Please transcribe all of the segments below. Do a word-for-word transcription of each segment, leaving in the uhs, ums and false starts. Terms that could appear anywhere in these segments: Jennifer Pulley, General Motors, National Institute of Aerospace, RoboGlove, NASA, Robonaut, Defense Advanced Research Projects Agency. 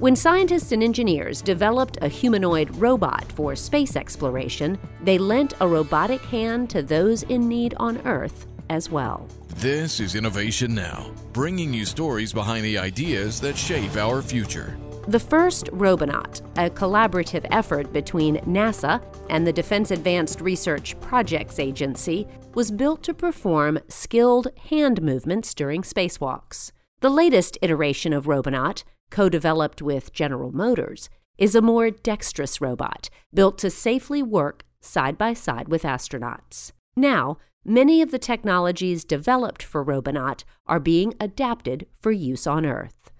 When scientists and engineers developed a humanoid robot for space exploration, they lent a robotic hand to those in need on Earth as well. This is Innovation Now, bringing you stories behind the ideas that shape our future. The first Robonaut, a collaborative effort between NASA and the Defense Advanced Research Projects Agency, was built to perform skilled hand movements during spacewalks. The latest iteration of Robonaut, co-developed with General Motors, is a more dexterous robot built to safely work side by side with astronauts. Now, many of the technologies developed for Robonaut are being adapted for use on Earth.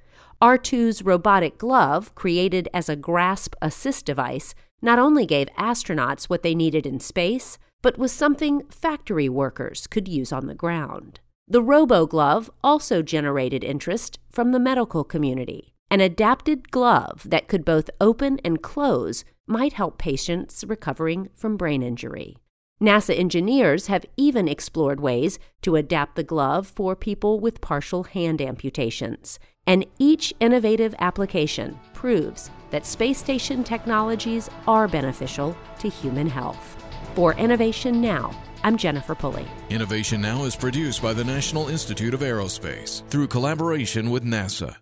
R two's robotic glove, created as a grasp assist device, not only gave astronauts what they needed in space, but was something factory workers could use on the ground. The RoboGlove also generated interest from the medical community. An adapted glove that could both open and close might help patients recovering from brain injury. NASA engineers have even explored ways to adapt the glove for people with partial hand amputations. And each innovative application proves that space station technologies are beneficial to human health. For Innovation Now, I'm Jennifer Pulley. Innovation Now is produced by the National Institute of Aerospace through collaboration with NASA.